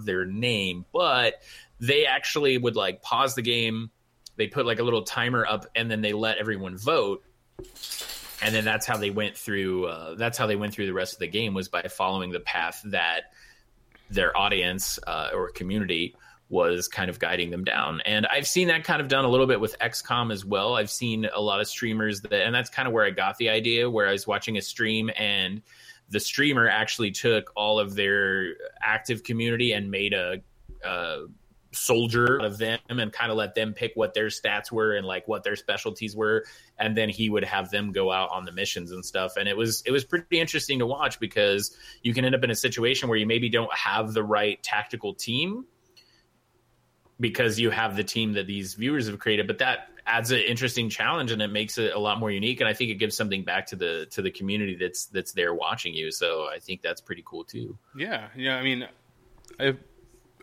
their name, but they actually would like pause the game. They put like a little timer up, and then they let everyone vote. And then that's how they went through. That's how they went through the rest of the game, was by following the path that their audience or community was kind of guiding them down. And I've seen that kind of done a little bit with XCOM as well. I've seen a lot of streamers and that's kind of where I got the idea, where I was watching a stream and the streamer actually took all of their active community and made a soldier of them, and kind of let them pick what their stats were and like what their specialties were. And then he would have them go out on the missions and stuff. And it was pretty interesting to watch, because you can end up in a situation where you maybe don't have the right tactical team, because you have the team that these viewers have created, but that adds an interesting challenge, and it makes it a lot more unique. And I think it gives something back to the community that's there watching you. So I think that's pretty cool too. Yeah. Yeah. I mean, if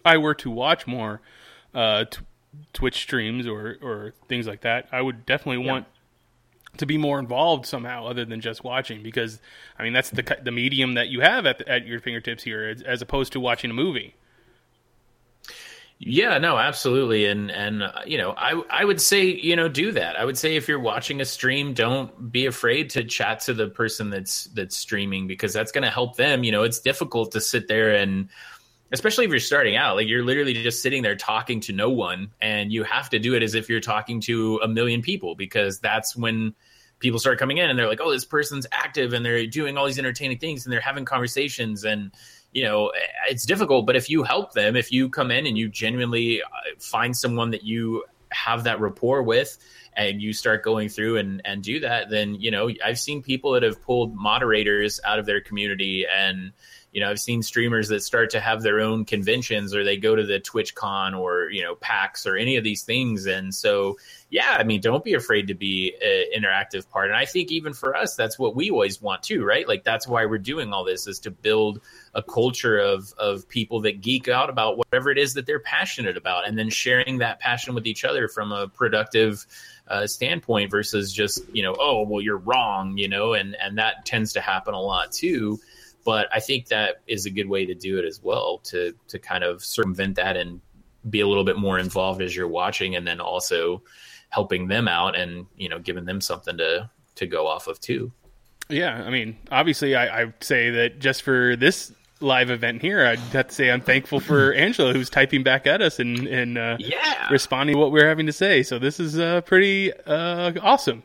I were to watch more Twitch streams or things like that, I would definitely want to be more involved somehow, other than just watching, because I mean that's the medium that you have at your fingertips here, as opposed to watching a movie. Yeah, no, absolutely. And you know, I would say, you know, do that. I would say if you're watching a stream, don't be afraid to chat to the person that's streaming, because that's going to help them. You know, it's difficult to sit there and, especially if you're starting out, like you're literally just sitting there talking to no one, and you have to do it as if you're talking to a million people, because that's when people start coming in and they're like, oh, this person's active and they're doing all these entertaining things and they're having conversations, and, you know, it's difficult. But if you help them, if you come in and you genuinely find someone that you have that rapport with, and you start going through and do that, then, you know, I've seen people that have pulled moderators out of their community, and, you know, I've seen streamers that start to have their own conventions, or they go to the TwitchCon or, you know, PAX or any of these things. And so, yeah, I mean, don't be afraid to be an interactive part. And I think even for us, that's what we always want to, right? Like, that's why we're doing all this, is to build a culture of people that geek out about whatever it is that they're passionate about, and then sharing that passion with each other from a productive standpoint, versus just, you know, oh, well, you're wrong, you know, and that tends to happen a lot too. But I think that is a good way to do it as well, to kind of circumvent that and be a little bit more involved as you're watching, and then also helping them out and, you know, giving them something to go off of too. Yeah, I mean, obviously I say that just for this live event here, I'd have to say I'm thankful for Angela, who's typing back at us and responding to what we're having to say. So this is pretty awesome.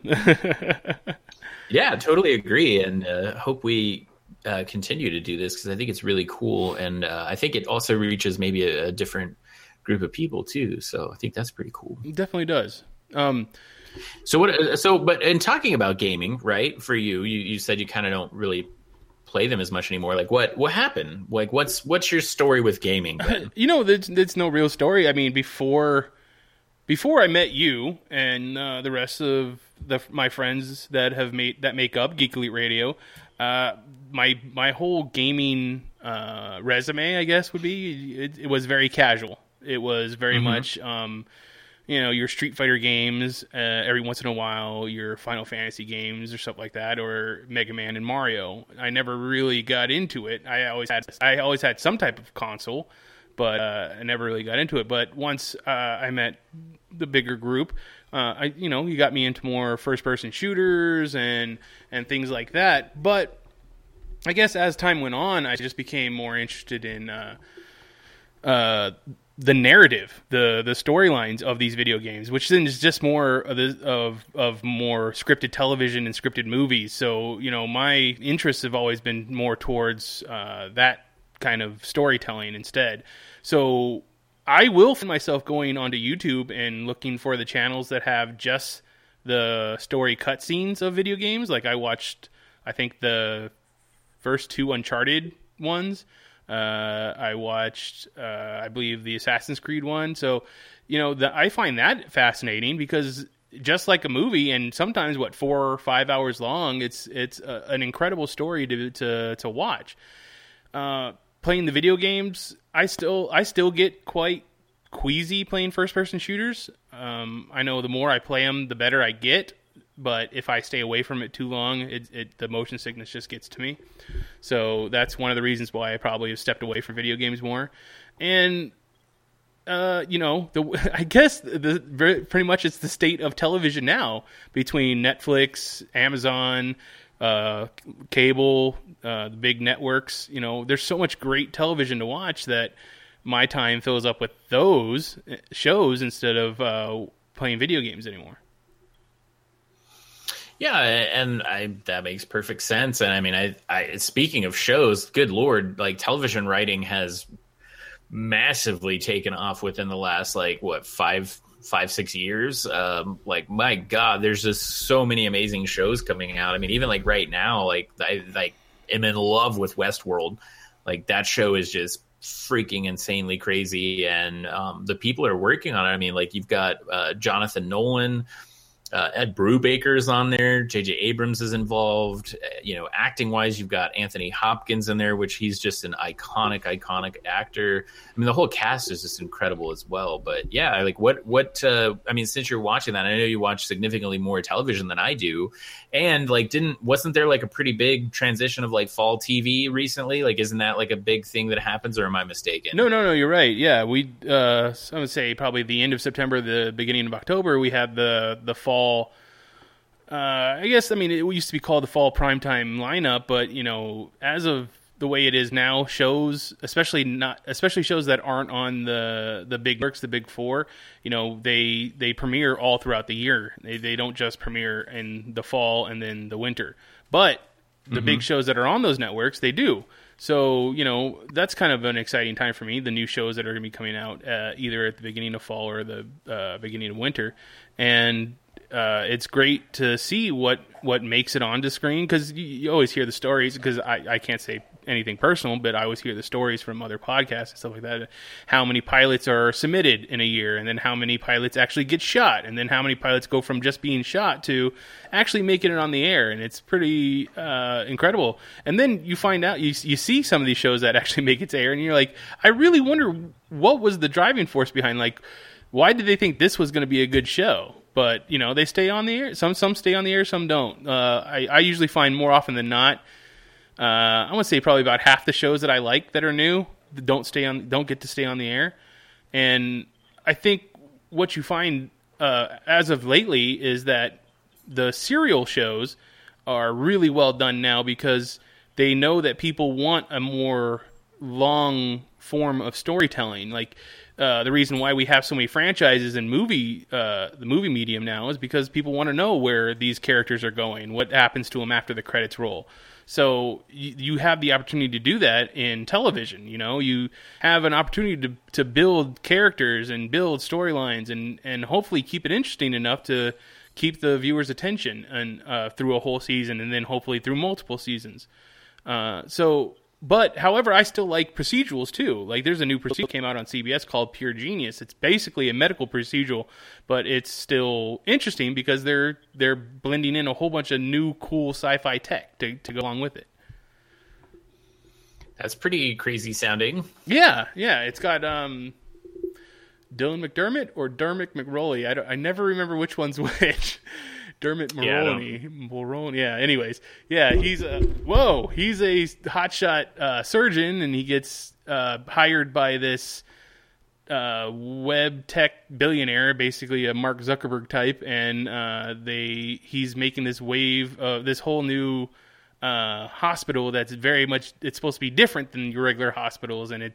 Yeah, totally agree. And hope we continue to do this, because I think it's really cool, and I think it also reaches maybe a different group of people too, so I think that's pretty cool. It definitely does. So what? So, but in talking about gaming, right? For you, you said you kind of don't really play them as much anymore. Like, what happened? Like, what's your story with gaming? You know, it's no real story. I mean, before I met you and the rest of my friends that make up Geek Elite Radio, my whole gaming resume, I guess, would be it was very casual. It was very much. You know, your Street Fighter games, every once in a while, your Final Fantasy games or stuff like that, or Mega Man and Mario. I never really got into it. I always had some type of console, but I never really got into it. But once I met the bigger group, you got me into more first-person shooters and things like that. But I guess as time went on, I just became more interested in the narrative, the storylines of these video games, which then is just more of more scripted television and scripted movies. So, you know, my interests have always been more towards that kind of storytelling instead. So I will find myself going onto YouTube and looking for the channels that have just the story cutscenes of video games. Like I watched, I think, the first two Uncharted ones. I watched, I believe, the Assassin's Creed one. So, you know, I find that fascinating because just like a movie, and sometimes 4 or 5 hours long, it's an incredible story to watch. Playing the video games, I still get quite queasy playing first person shooters. I know the more I play them, the better I get. But if I stay away from it too long, the motion sickness just gets to me. So that's one of the reasons why I probably have stepped away from video games more. And, you know, I guess pretty much it's the state of television now between Netflix, Amazon, cable, the big networks. You know, there's so much great television to watch that my time fills up with those shows instead of playing video games anymore. Yeah, and that makes perfect sense. And I mean, I speaking of shows, good Lord, like television writing has massively taken off within the last 5-6 years. Like my God, there's just so many amazing shows coming out. I mean, even like right now, like I am in love with Westworld. Like that show is just freaking insanely crazy, and the people are working on it. I mean, like you've got Jonathan Nolan. Ed Brubaker's on there. J.J. Abrams is involved. You know, acting-wise, you've got Anthony Hopkins in there, which he's just an iconic actor. I mean, the whole cast is just incredible as well. But yeah, like what I mean, since you're watching that, I know you watch significantly more television than I do. And like, wasn't there like a pretty big transition of like fall TV recently? Like, isn't that like a big thing that happens, or am I mistaken? No, you're right. Yeah, we I would say probably the end of September, the beginning of October, we had the fall. I guess, I mean, it used to be called the fall primetime lineup, but, you know, as of the way it is now, shows, especially shows that aren't on the big networks, the big four, you know, they premiere all throughout the year. They don't just premiere in the fall and then the winter, but the big shows that are on those networks, they do. So, you know, that's kind of an exciting time for me, the new shows that are going to be coming out either at the beginning of fall or the beginning of winter. And it's great to see what makes it onto screen, because you always hear the stories, because I can't say anything personal, but I always hear the stories from other podcasts and stuff like that, how many pilots are submitted in a year, and then how many pilots actually get shot, and then how many pilots go from just being shot to actually making it on the air. And it's pretty incredible. And then you find out, you see some of these shows that actually make it to air, and you're like, I really wonder what was the driving force behind, like, why did they think this was going to be a good show? But, you know, they stay on the air. Some stay on the air, some don't. I usually find more often than not, I want to say probably about half the shows that I like that are new don't get to stay on the air. And I think what you find as of lately is that the serial shows are really well done now, because they know that people want a more long form of storytelling. Like the reason why we have so many franchises in the movie medium now is because people want to know where these characters are going, what happens to them after the credits roll. So you have the opportunity to do that in television. You know, you have an opportunity to build characters and build storylines and hopefully keep it interesting enough to keep the viewer's attention and through a whole season and then hopefully through multiple seasons. But, however, I still like procedurals, too. Like, there's a new procedural that came out on CBS called Pure Genius. It's basically a medical procedural, but it's still interesting because they're blending in a whole bunch of new, cool sci-fi tech to go along with it. That's pretty crazy sounding. Yeah. It's got Dylan McDermott or Dermot Mulroney. I never remember which one's which. Dermot Mulroney. Yeah. Anyways, he's a hotshot surgeon, and he gets hired by this web tech billionaire, basically a Mark Zuckerberg type, and he's making this wave of this whole new hospital that's very much it's supposed to be different than your regular hospitals, and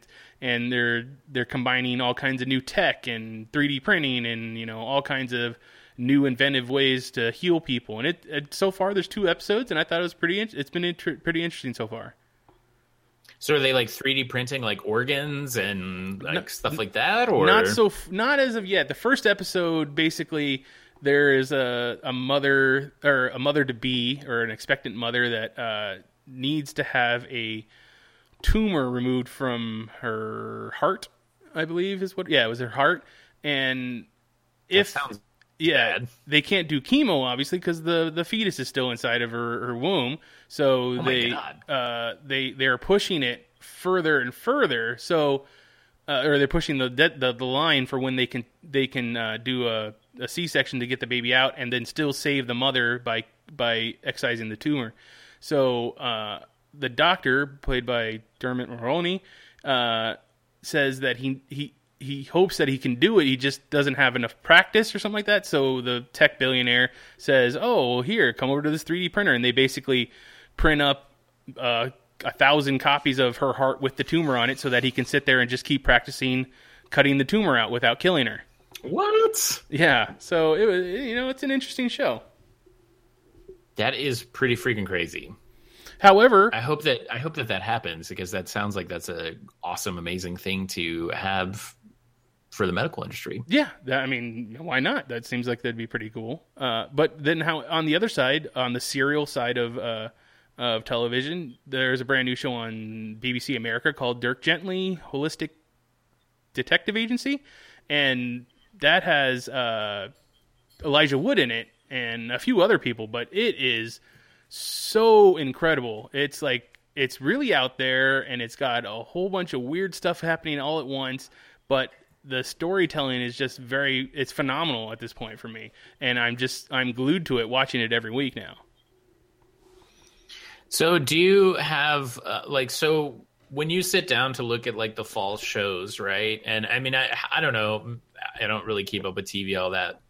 they're combining all kinds of new tech and 3D printing and all kinds of new inventive ways to heal people, and it so far there's 2 episodes, and I thought it was pretty interesting so far. So are they like 3D printing like organs and like stuff like that, or not as of yet? The first episode basically there is a mother to be or an expectant mother that needs to have a tumor removed from her heart. I believe it was her heart, and they can't do chemo, obviously, because the fetus is still inside of her womb. So they are pushing it further and further. So, or they're pushing the line for when they can do a C-section to get the baby out and then still save the mother by excising the tumor. So the doctor, played by Dermot Mulroney, says that he hopes that he can do it. He just doesn't have enough practice or something like that. So the tech billionaire says, "Oh, well, here, come over to this 3D printer." And they basically print up 1,000 copies of her heart with the tumor on it so that he can sit there and just keep practicing cutting the tumor out without killing her. What? Yeah. So it was, it's an interesting show. That is pretty freaking crazy. However, I hope that happens, because that sounds like that's a awesome, amazing thing to have for the medical industry. Yeah, why not? That seems like that'd be pretty cool. But then on the other side, on the serial side of television, there's a brand new show on BBC America called Dirk Gently Holistic Detective Agency, and that has Elijah Wood in it and a few other people, but it is so incredible. It's like it's really out there, and it's got a whole bunch of weird stuff happening all at once, but the storytelling is just it's phenomenal at this point for me. And I'm glued to it, watching it every week now. So do you have, so when you sit down to look at like the fall shows, right? And I mean, I don't know. I don't really keep up with TV all that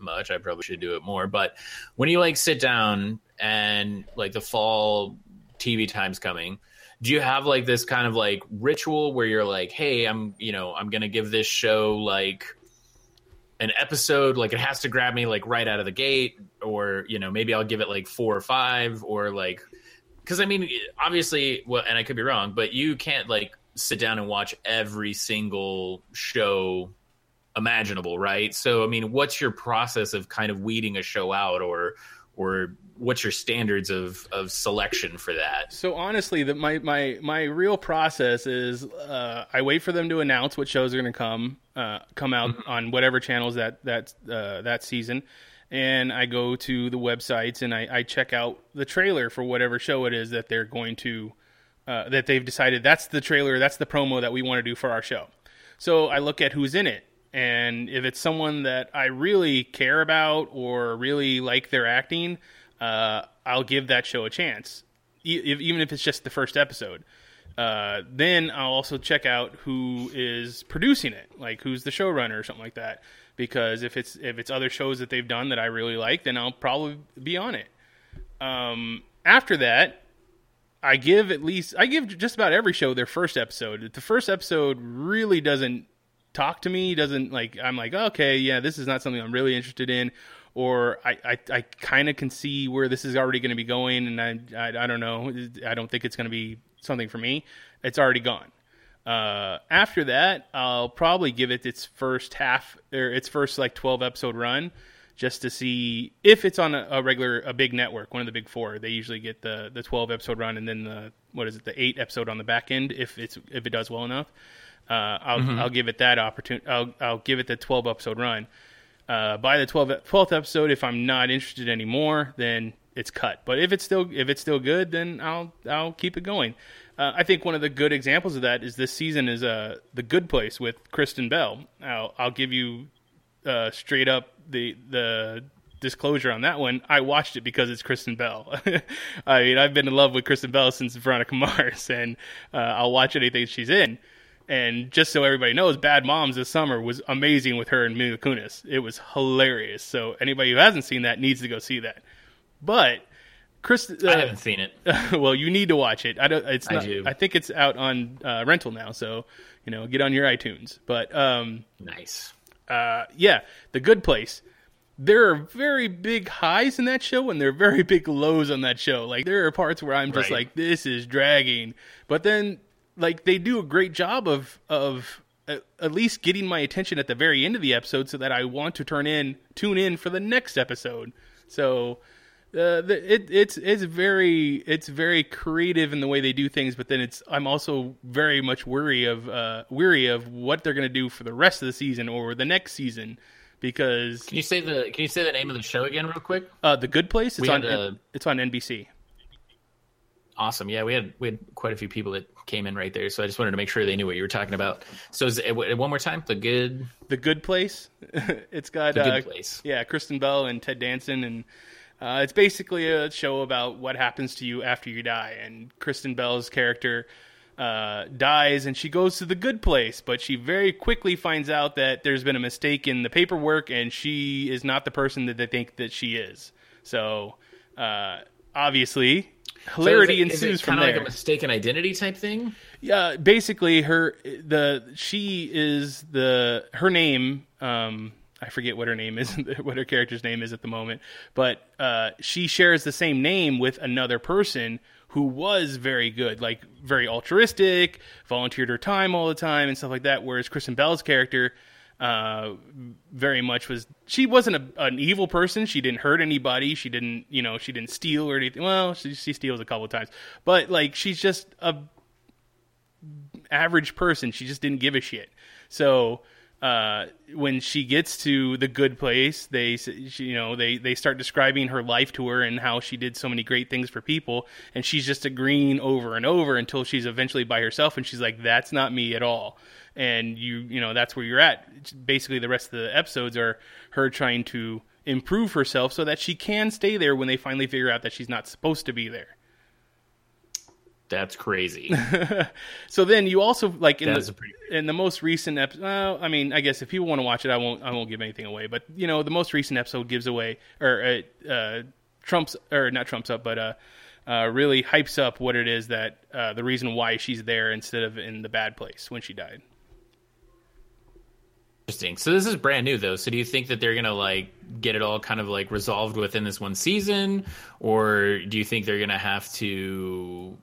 much. I probably should do it more. But when you like sit down and like the fall TV time's coming, do you have like this kind of like ritual where you're like, hey, I'm going to give this show like an episode, like it has to grab me like right out of the gate, or, maybe I'll give it like 4 or 5, or like, cause I mean, obviously, well, and I could be wrong, but you can't like sit down and watch every single show imaginable. Right. So, I mean, what's your process of kind of weeding a show out, or what's your standards of selection for that? So honestly, my real process is I wait for them to announce what shows are going to come out on whatever channels that season, and I go to the websites and I check out the trailer for whatever show it is that they're going to that they've decided that's the trailer, that's the promo that we want to do for our show. So I look at who's in it. And if it's someone that I really care about or really like their acting, I'll give that show a chance, even if it's just the first episode. Then I'll also check out who is producing it, like who's the showrunner or something like that. Because if it's other shows that they've done that I really like, then I'll probably be on it. After that, I give just about every show their first episode. If the first episode really doesn't talk to me. He doesn't like, I'm like, okay, yeah, this is not something I'm really interested in, or I kind of can see where this is already going to be going, and I don't know. I don't think it's going to be something for me. It's already gone. After that, I'll probably give it its first half or its first like 12 episode run, just to see if it's on a big network, one of the big four. They usually get the 12 episode run, and then the 8 episode on the back end if it does well enough. I'll give it that opportunity. I'll give it the 12 episode run. By the 12th episode, if I'm not interested anymore, then it's cut. But if it's still good, then I'll keep it going. I think one of the good examples of that is this season is The Good Place with Kristen Bell. I'll give you straight up the disclosure on that one. I watched it because it's Kristen Bell. I mean, I've been in love with Kristen Bell since Veronica Mars, and I'll watch anything she's in. And just so everybody knows, Bad Moms this summer was amazing with her and Mila Kunis. It was hilarious. So anybody who hasn't seen that needs to go see that. But I haven't seen it. Well, you need to watch it. I think it's out on rental now, so get on your iTunes. But nice. The Good Place. There are very big highs in that show, and there are very big lows on that show. Like, there are parts where I'm just like, this is dragging. But then, like, they do a great job of at least getting my attention at the very end of the episode, so that I want to tune in for the next episode. So it's very creative in the way they do things, but then I'm also very much weary of what they're going to do for the rest of the season or the next season, because can you say the name of the show again real quick? The Good Place. It's on NBC. Awesome. Yeah, we had quite a few people that came in right there, so I just wanted to make sure they knew what you were talking about. So is it, one more time, The Good Place. It's got The Good Place. Yeah, Kristen Bell and Ted Danson, and it's basically a show about what happens to you after you die. And Kristen Bell's character dies, and she goes to the good place, but she very quickly finds out that there's been a mistake in the paperwork, and she is not the person that they think that she is. So obviously, hilarity ensues from there. Kind of like a mistaken identity type thing. Yeah, basically, her name. I forget what her name is, what her character's name is at the moment, but she shares the same name with another person who was very good, like very altruistic, volunteered her time all the time and stuff like that. Whereas Kristen Bell's character, very much she wasn't an evil person. She didn't hurt anybody. She didn't, she didn't steal or anything. Well, she steals a couple of times, but like, she's just a average person. She just didn't give a shit. So when she gets to the good place, they start describing her life to her and how she did so many great things for people. And she's just agreeing over and over until she's eventually by herself. And she's like, that's not me at all. And that's where you're at. Basically, the rest of the episodes are her trying to improve herself so that she can stay there when they finally figure out that she's not supposed to be there. That's crazy. So then you also, like, in the most recent episode, well, I mean, I guess if people want to watch it, I won't give anything away. But the most recent episode gives away, or really hypes up what it is that the reason why she's there instead of in the bad place when she died. Interesting. So this is brand new, though. So do you think that they're gonna like get it all kind of like resolved within this one season, or do you think they're gonna have to?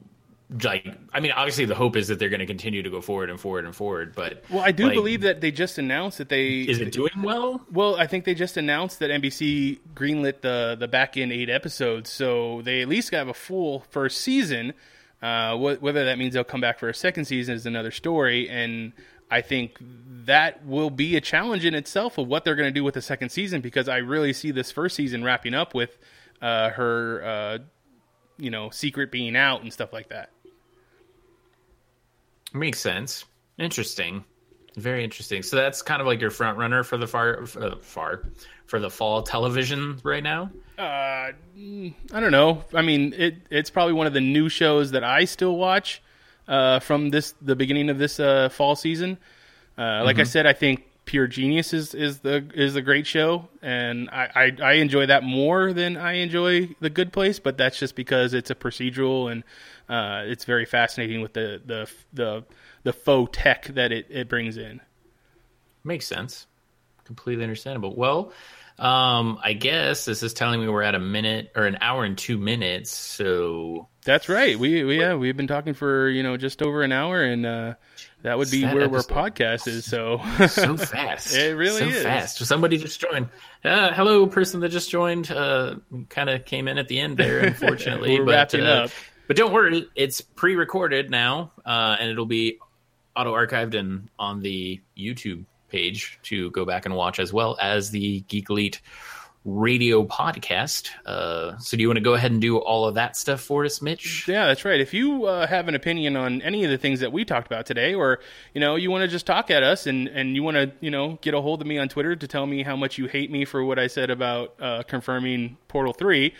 Like, I mean, obviously the hope is that they're going to continue to go forward and forward and forward, but... Well, I do believe that they just announced that they... Is it doing well? Well, I think they just announced that NBC greenlit the back-end 8 episodes, so they at least have a full first season. Whether that means they'll come back for a second season is another story, and I think that will be a challenge in itself of what they're going to do with the second season, because I really see this first season wrapping up with her... secret being out and stuff like that. Makes sense. Interesting. Very interesting. So that's kind of like your front runner for the fall television right now? I don't know. I mean, it's probably one of the new shows that I still watch from the beginning of this fall season. Like I said, I think Pure Genius is a great show, and I enjoy that more than I enjoy The Good Place, but that's just because it's a procedural, and it's very fascinating with the faux tech that it brings in. Makes sense. Completely understandable. Well, I guess this is telling me we're at a minute or an hour and 2 minutes. So that's right. We've been talking for, just over an hour, and that would be where our podcast is. So so fast. It really is. So fast. Somebody just joined. Hello, person that just joined. Kind of came in at the end there, unfortunately. We're wrapping up. But don't worry, it's pre-recorded now, and it'll be auto-archived and on the YouTube page to go back and watch, as well as the Geek Elite Radio podcast. So do you want to go ahead and do all of that stuff for us, Mitch? Yeah, that's right. If you have an opinion on any of the things that we talked about today, or you want to just talk at us and you want to get a hold of me on Twitter to tell me how much you hate me for what I said about confirming Portal 3,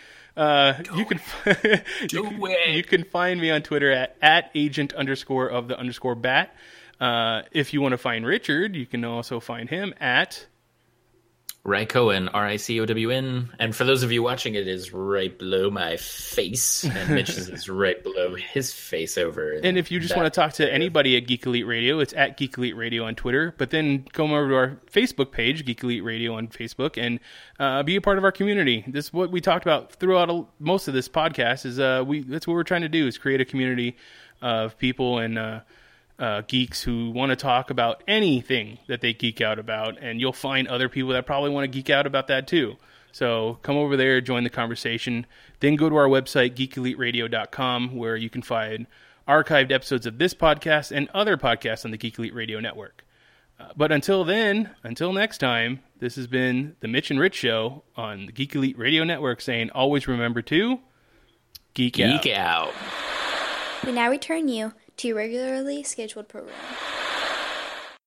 you can find me on Twitter at agent_of_bat. If you want to find Richard, you can also find him at Rycowen, RICOWN. And for those of you watching, it is right below my face. And Mitch's is right below his face over. And if you just want to talk to anybody at Geek Elite Radio, it's at Geek Elite Radio on Twitter. But then come over to our Facebook page, Geek Elite Radio on Facebook, and be a part of our community. This is what we talked about throughout most of this podcast. Is that's what we're trying to do, is create a community of people and geeks who want to talk about anything that they geek out about, and you'll find other people that probably want to geek out about that too. So come over there, join the conversation, then go to our website, geekeliteradio.com, where you can find archived episodes of this podcast and other podcasts on the Geek Elite Radio Network. But until next time, this has been the Mitch and Rich Show on the Geek Elite Radio Network, saying always remember to geek out. We now return you to your regularly scheduled program.